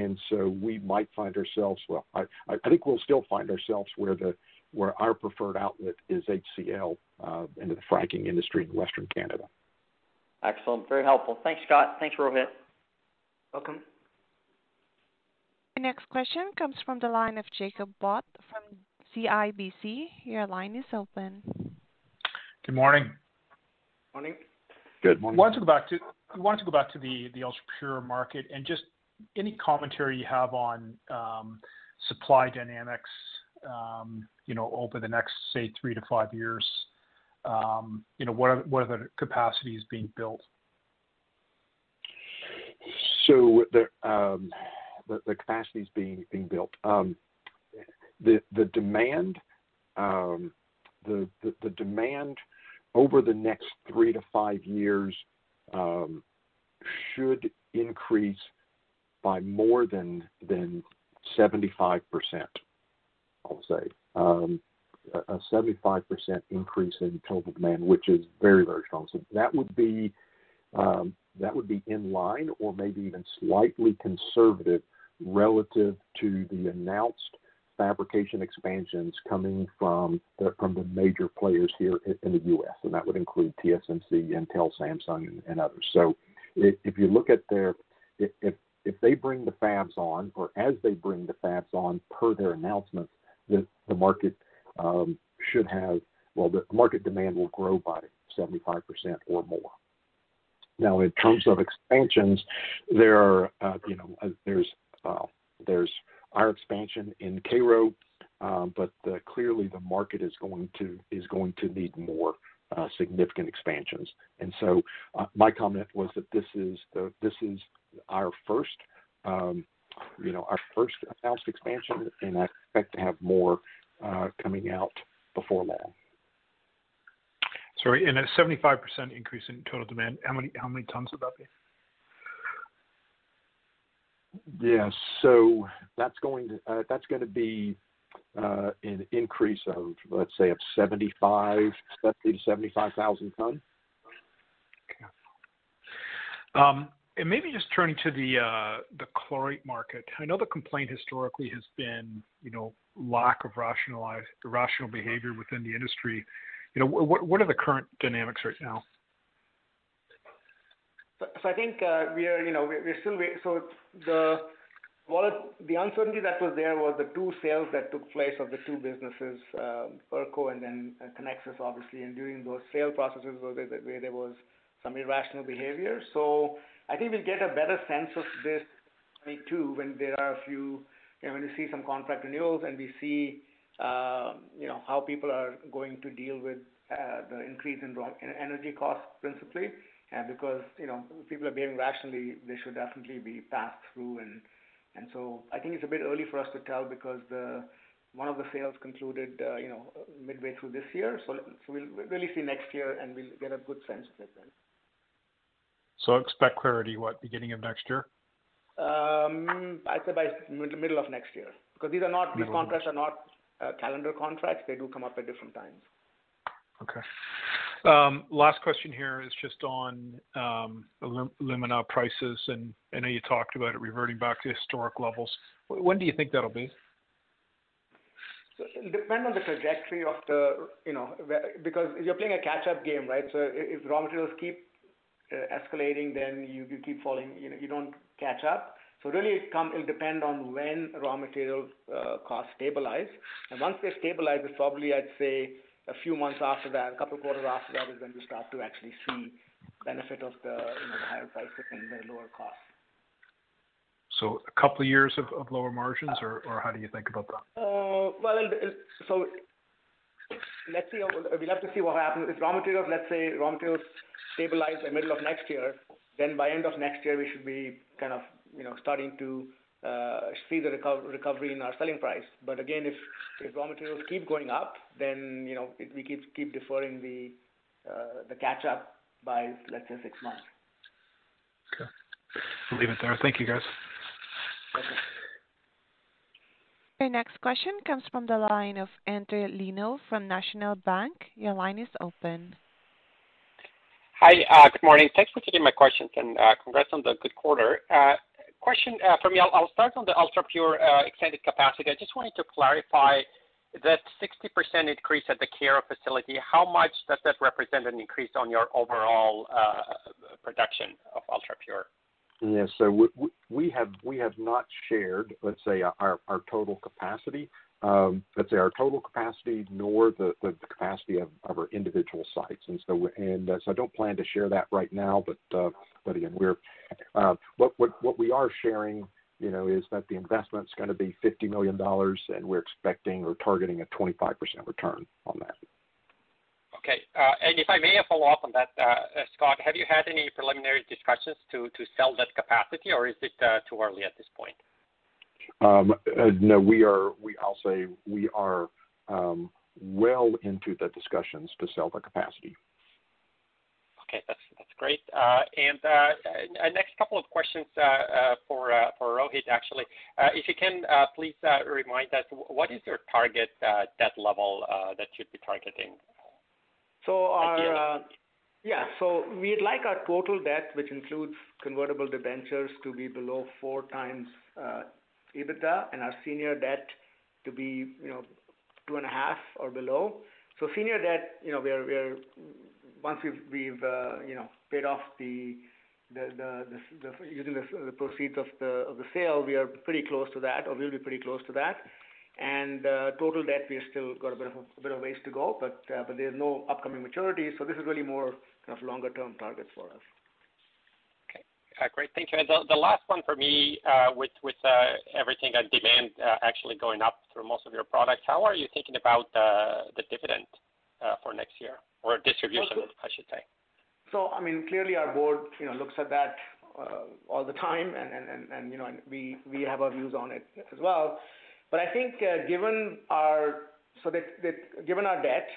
And so we might find ourselves, well, I, I think we'll still find ourselves where the where our preferred outlet is H C L uh, into the fracking industry in Western Canada. Excellent. Very helpful. Thanks, Scott. Thanks, Rohit. Welcome. Your next question comes from the line of Jacob Bott from C I B C. Your line is open. Good morning. Morning. Good morning. I wanted to go back to, I wanted to, go back to the, the ultra-pure market and just any commentary you have on um, supply dynamics, um, you know, over the next, say, three to five years? Um, you know, what are, what are the capacities being built? So the um, the, the capacities being being built, um, the the demand, um, the, the the demand over the next three to five years um, should increase by more than than seventy-five percent, I'll say, um, a seventy-five percent increase in total demand, which is very, very strong. So that would be um, that would be in line, or maybe even slightly conservative relative to the announced fabrication expansions coming from the, from the major players here in the U S, and that would include T S M C, Intel, Samsung, and, and others. So if you look at their, if if they bring the fabs on, or as they bring the fabs on per their announcements, the, the market um, should have, well, the market demand will grow by seventy-five percent or more. Now, in terms of expansions, there are, uh, you know, there's uh, there's our expansion in Cairo, um, but uh, clearly the market is going to is going to need more uh, significant expansions. And so, uh, my comment was that this is the, this is our first, um, you know, our first announced expansion, and I expect to have more uh, coming out before long. Sorry, and a seventy-five percent increase in total demand. How many how many tons would that be? Yeah, so that's going to uh, that's going to be uh, an increase of, let's say, of seventy-five, seventy to seventy-five thousand tons. Okay. Um, and maybe just turning to the uh, the chlorate market. I know the complaint historically has been, you know, lack of rationalized rational behavior within the industry. You know, what what are the current dynamics right now? So, so I think uh, we are, you know, we're, we're still waiting. So the the uncertainty that was there was the two sales that took place of the two businesses, um, ERCO and then uh, Connexus, obviously. And during those sale processes, where there, there was some irrational behavior. So I think we'll get a better sense of this twenty-two when there are a few, you know, when we see some contract renewals and we see. Uh, you know, how people are going to deal with uh, the increase in raw energy costs principally, and because, you know, people are behaving rationally, they should definitely be passed through. And and so I think it's a bit early for us to tell because the one of the sales concluded, uh, you know, midway through this year. So, so we'll really see next year and we'll get a good sense of it then. So expect clarity, what, beginning of next year? Um, I'd say by mid- middle of next year, because these are not, middle these contracts are not, Uh, calendar contracts, they do come up at different times. Okay. Um, last question here is just on um, alumina prices, and I know you talked about it reverting back to historic levels. When do you think that'll be? So it'll depend on the trajectory of the, you know, because you're playing a catch-up game, right? So if raw materials keep uh, escalating, then you, you keep falling, you know, you don't catch up. So really, it come, it'll depend on when raw material uh, costs stabilize. And once they stabilize, it's probably, I'd say, a few months after that, a couple of quarters after that is when we start to actually see benefit of the, you know, the higher prices and the lower costs. So a couple of years of, of lower margins, or, or how do you think about that? Uh, well, it'll, it'll, so let's see. We'll have to see what happens. If raw materials, let's say, raw materials stabilize in the middle of next year, then by end of next year, we should be kind of, you know, starting to uh, see the reco- recovery in our selling price. But again, if, if raw materials keep going up, then, you know, it, we keep keep deferring the uh, the catch up by, let's say, six months. Okay, we'll leave it there. Thank you, guys. Okay. Your next question comes from the line of Andrew Lino from National Bank. Your line is open. Hi. Uh, good morning. Thanks for taking my questions, and uh, congrats on the good quarter. Uh, Question uh, from you. I'll, I'll start on the ultra-pure uh, extended capacity. I just wanted to clarify that sixty percent increase at the Cairo facility. How much does that represent an increase on your overall uh, production of ultra-pure? Yeah, so we, we have we have not shared, let's say, our, our total capacity. Um, let's say our total capacity, nor the, the capacity of, of our individual sites, and so and uh, so I don't plan to share that right now. But uh, but again, we're uh, what what what we are sharing, you know, is that the investment's going to be fifty million dollars, and we're expecting or targeting a twenty-five percent return on that. Okay, uh, and if I may follow up on that, uh, Scott, have you had any preliminary discussions to to sell that capacity, or is it uh, too early at this point? Um, uh, no, we are, we, I'll say we are um, well into the discussions to sell the capacity. Okay, that's that's great. Uh, and uh, uh, next couple of questions uh, uh, for uh, for Rohit, actually. Uh, if you can, uh, please uh, remind us, what is your target uh, debt level uh, that you'd be targeting? So our, uh, yeah, so we'd like our total debt, which includes convertible debentures, to be below four times uh EBITDA, and our senior debt to be, you know, two and a half or below. So senior debt, you know, we're we're once we've we've uh, you know, paid off the the the, the, the using the, the proceeds of the of the sale, we are pretty close to that, or we'll be pretty close to that. And uh, total debt, we've still got a bit of a, a bit of ways to go, but uh, but there's no upcoming maturities, so this is really more kind of longer term targets for us. Okay, uh, great, thank you. And the, the last one for me, uh, with with uh, everything and demand uh, actually going up through most of your products, how are you thinking about uh, the dividend uh, for next year, or distribution, well, I should say? So I mean, clearly our board, you know, looks at that uh, all the time, and and and, and you know, and we we have our views on it as well. But I think, uh, given our so that, that given our debt,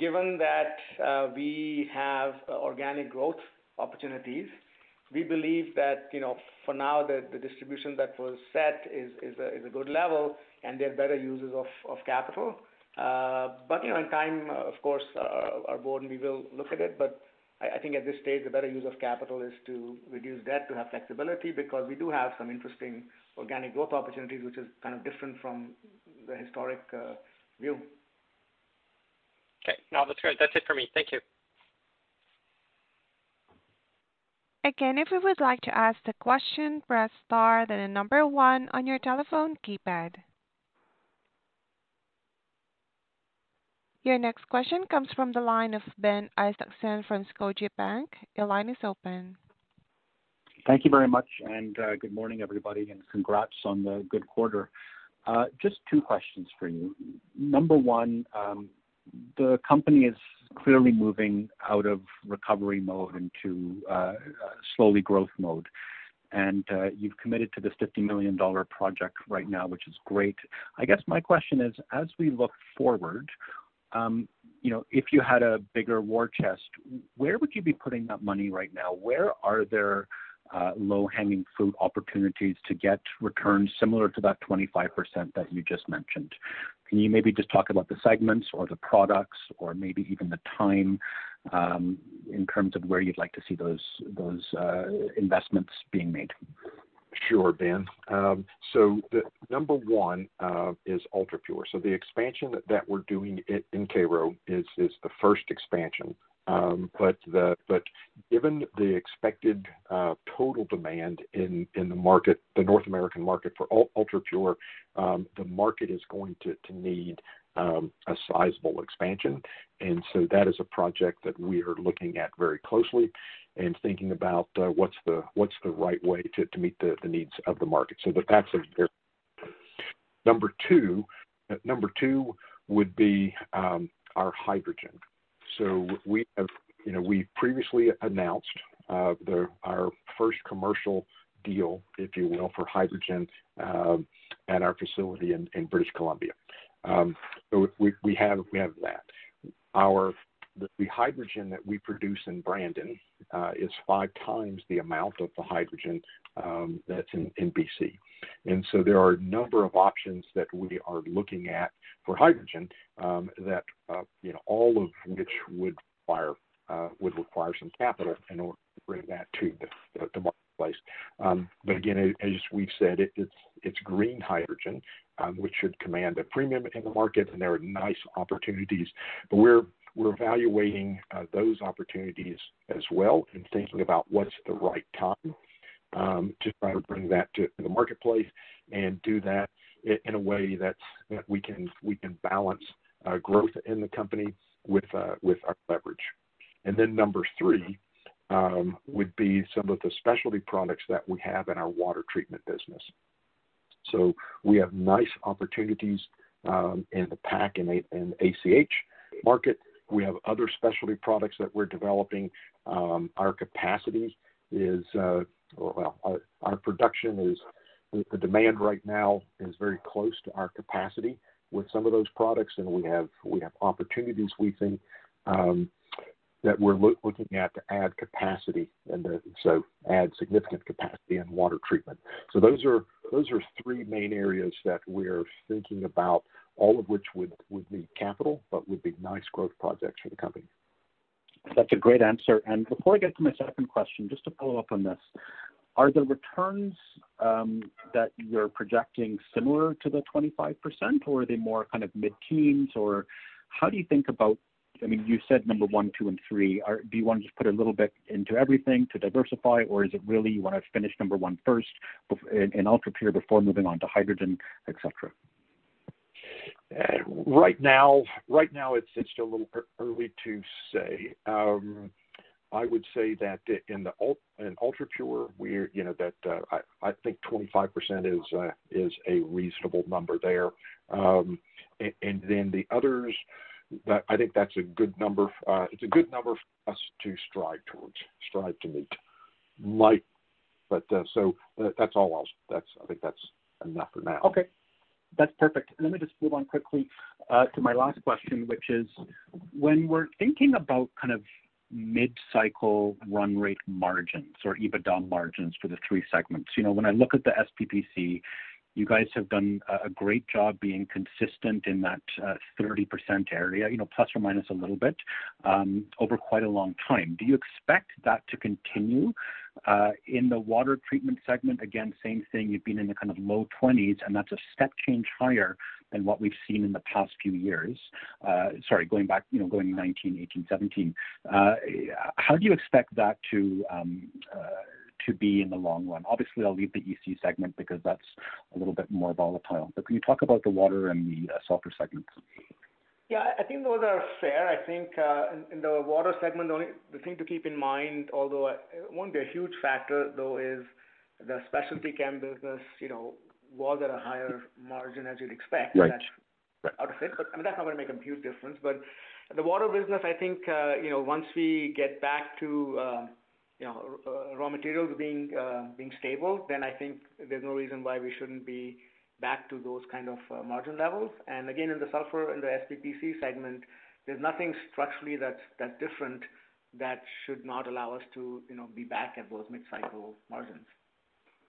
given that uh, we have uh, organic growth opportunities, we believe that, you know, for now the, the distribution that was set is is a, is a good level, and there are better uses of of capital. Uh, but you know, in time, uh, of course, our, our board and we will look at it. But I, I think at this stage, the better use of capital is to reduce debt, to have flexibility, because we do have some interesting organic growth opportunities, which is kind of different from the historic uh, view. Okay, no, that's great. That's it for me. Thank you. Again, if you would like to ask the question, press star, then the number one on your telephone keypad. Your next question comes from the line of Ben Isaacson from Scotiabank. Your line is open. Thank you very much, and uh, good morning, everybody, and congrats on the good quarter. Uh, just two questions for you. Number one, um, the company is clearly moving out of recovery mode into uh, slowly growth mode, and uh, you've committed to this fifty million dollars project right now, which is great. I guess my question is, as we look forward, Um, you know, if you had a bigger war chest, where would you be putting that money right now? Where are there uh, low-hanging fruit opportunities to get returns similar to that twenty-five percent that you just mentioned? Can you maybe just talk about the segments or the products, or maybe even the time um, in terms of where you'd like to see those, those uh, investments being made? Sure, Ben. Um, so the number one uh, is UltraPure. So the expansion that, that we're doing it, in Cairo is, is the first expansion. Um, but the but given the expected uh, total demand in, in the market, the North American market for UltraPure, um, the market is going to, to need um, a sizable expansion. And so that is a project that we are looking at very closely and thinking about uh, what's the what's the right way to, to meet the, the needs of the market. So that that's a very number two. Uh, number two would be um, our hydrogen. So we have, you know, we previously announced uh, the our first commercial deal, if you will, for hydrogen uh, at our facility in, in British Columbia. Um, so we we have we have that. Our The, the hydrogen that we produce in Brandon uh, is five times the amount of the hydrogen um, that's in, in B C. And so there are a number of options that we are looking at for hydrogen um, that, uh, you know, all of which would require, uh, would require some capital in order to bring that to the, the, the marketplace. Um, but again, it, as we've said, it, it's, it's green hydrogen, um, which should command a premium in the market, and there are nice opportunities. But we're We're evaluating uh, those opportunities as well, and thinking about what's the right time um, to try to bring that to the marketplace, and do that in a way that that we can we can balance uh, growth in the company with uh, with our leverage. And then number three um, would be some of the specialty products that we have in our water treatment business. So we have nice opportunities um, in the P A C and, and A C H market. We have other specialty products that we're developing. Um, our capacity is, uh, well, our, our production is, the, the demand right now is very close to our capacity with some of those products, and we have we have opportunities, we think, um, that we're lo- looking at to add capacity, and to, so add significant capacity in water treatment. So those are those are three main areas that we're thinking about, all of which would, would need capital, but would be nice growth projects for the company. That's a great answer. And before I get to my second question, just to follow up on this, are the returns um, that you're projecting similar to the twenty-five percent, or are they more kind of mid-teens, or how do you think about I mean, you said number one, two, and three. Are, do you want to just put a little bit into everything to diversify, or is it really you want to finish number one first in, in ultra pure before moving on to hydrogen, et cetera? Uh, right now, right now it's it's still a little early to say. Um, I would say that in the in ultra pure, we're you know that uh, I I think twenty-five percent is uh, is a reasonable number there, um, and, and then the others. That, I think that's a good number. Uh, it's a good number for us to strive towards, strive to meet. Might, but uh, so uh, that's all else. That's I think that's enough for now. Okay. That's perfect. Let me just move on quickly uh, to my last question, which is when we're thinking about kind of mid-cycle run rate margins or EBITDA margins for the three segments, you know, when I look at the S P P C, you guys have done a great job being consistent in that uh, thirty percent area, you know, plus or minus a little bit, um, over quite a long time. Do you expect that to continue? Uh, in the water treatment segment, again, same thing. You've been in the kind of low twenties, and that's a step change higher than what we've seen in the past few years. Uh, sorry, going back, you know, going nineteen, eighteen, seventeen. Uh, how do you expect that to um, uh, to be in the long run? Obviously, I'll leave the E C segment because that's a little bit more volatile. But can you talk about the water and the uh, sulfur segments? Yeah, I think those are fair. I think uh, in, in the water segment, the, only, the thing to keep in mind, although it won't be a huge factor, though, is the specialty chem business, you know, was at a higher margin as you'd expect. Right. That's out of it. But I mean, that's not going to make a huge difference. But the water business, I think, uh, you know, once we get back to uh, you know, uh, raw materials being uh, being stable, then I think there's no reason why we shouldn't be back to those kind of uh, margin levels. And again, in the sulfur, in the S P P C segment, there's nothing structurally that's, that's different that should not allow us to, you know, be back at those mid-cycle margins.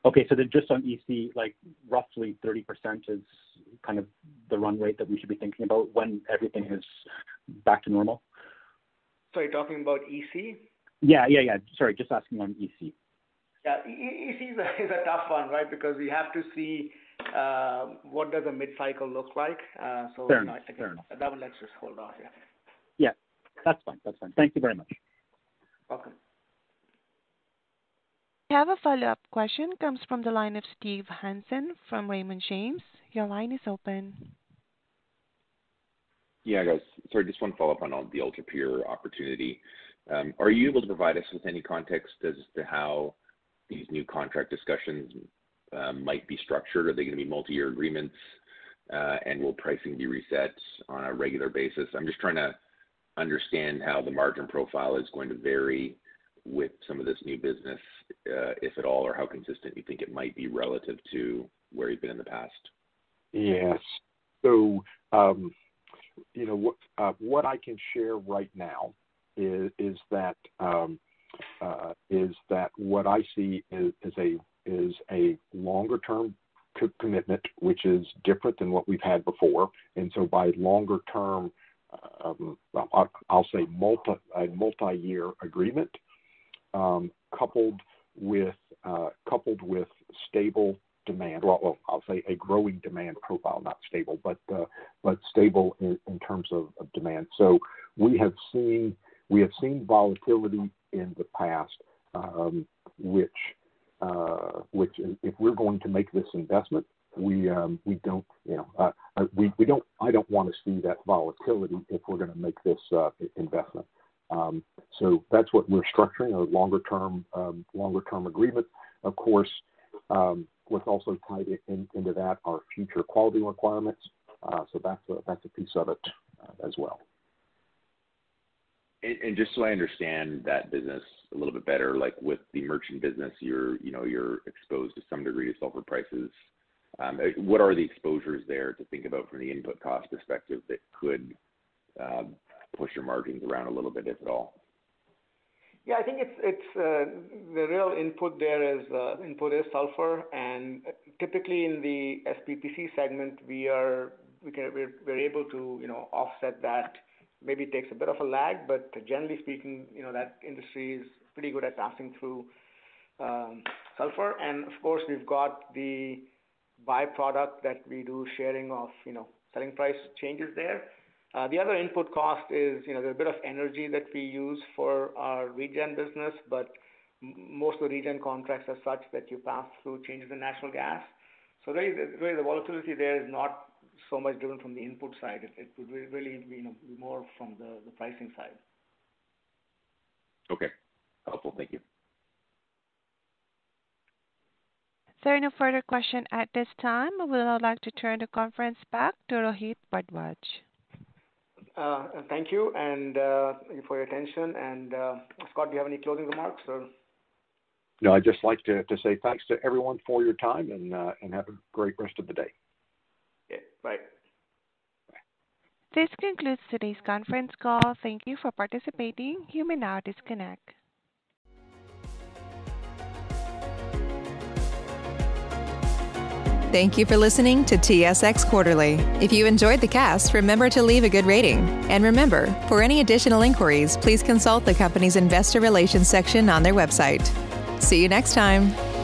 Okay, so then just on E C, like roughly thirty percent is kind of the run rate that we should be thinking about when everything is back to normal? So you're talking about E C? Yeah, yeah, yeah. Sorry, just asking on E C. Yeah, E C is a, is a tough one, right? Because we have to see uh, what does a mid-cycle look like. Uh, so fair you know, enough, I fair enough. That one, let's just hold off. Yeah. Yeah, that's fine. That's fine. Thank you very much. Welcome. We have a follow-up question. Comes from the line of Steve Hansen from Raymond James. Your line is open. Yeah, guys. Sorry, just one follow-up on all the ultra-pure opportunity. Um, are you able to provide us with any context as to how these new contract discussions uh, might be structured? Are they going to be multi-year agreements, uh, and will pricing be reset on a regular basis? I'm just trying to understand how the margin profile is going to vary with some of this new business, uh, if at all, or how consistent you think it might be relative to where you've been in the past. Yes. So, um, you know, what, uh, what I can share right now Is, is that um, uh, is that what I see is, is a is a longer term co- commitment, which is different than what we've had before. And so, by longer term, um, I'll, I'll say multi a multi year agreement, um, coupled with uh, coupled with stable demand. Well, well, I'll say a growing demand profile, not stable, but uh, but stable in, in terms of, of demand. So we have seen. We have seen volatility in the past, um, which, uh, which, if we're going to make this investment, we um, we don't, you know, uh, we we don't. I don't want to see that volatility if we're going to make this uh, investment. Um, so that's what we're structuring, a longer term, um, longer term agreement. Of course, um, what's also tied in, into that are future quality requirements. Uh, so that's a, that's a piece of it uh, as well. And just so I understand that business a little bit better, like with the merchant business, you're, you know, you're exposed to some degree to sulfur prices. Um, what are the exposures there to think about from the input cost perspective that could um, push your margins around a little bit, if at all? Yeah, I think it's it's uh, the real input there is uh, input is sulfur, and typically in the S P P C segment, we are we can we're, we're able to you know offset that. Maybe it takes a bit of a lag, but generally speaking, you know, that industry is pretty good at passing through um, sulfur. And, of course, we've got the byproduct that we do sharing of, you know, selling price changes there. Uh, the other input cost is, you know, there's a bit of energy that we use for our regen business, but most of the regen contracts are such that you pass through changes in natural gas. So really, really the volatility there is not so much driven from the input side. It, it would really be, you know, more from the, the pricing side. Okay. Helpful. Thank you. There are no further questions at this time. I would now like to turn the conference back to Rohit Bhardwaj. Uh, thank you and uh, for your attention. And uh, Scott, do you have any closing remarks? Or? No, I'd just like to, to say thanks to everyone for your time and, uh, and have a great rest of the day. Yeah, bye. Bye. This concludes today's conference call. Thank you for participating. You may now disconnect. Thank you for listening to T S X Quarterly. If you enjoyed the cast, remember to leave a good rating. And remember, for any additional inquiries, please consult the company's investor relations section on their website. See you next time.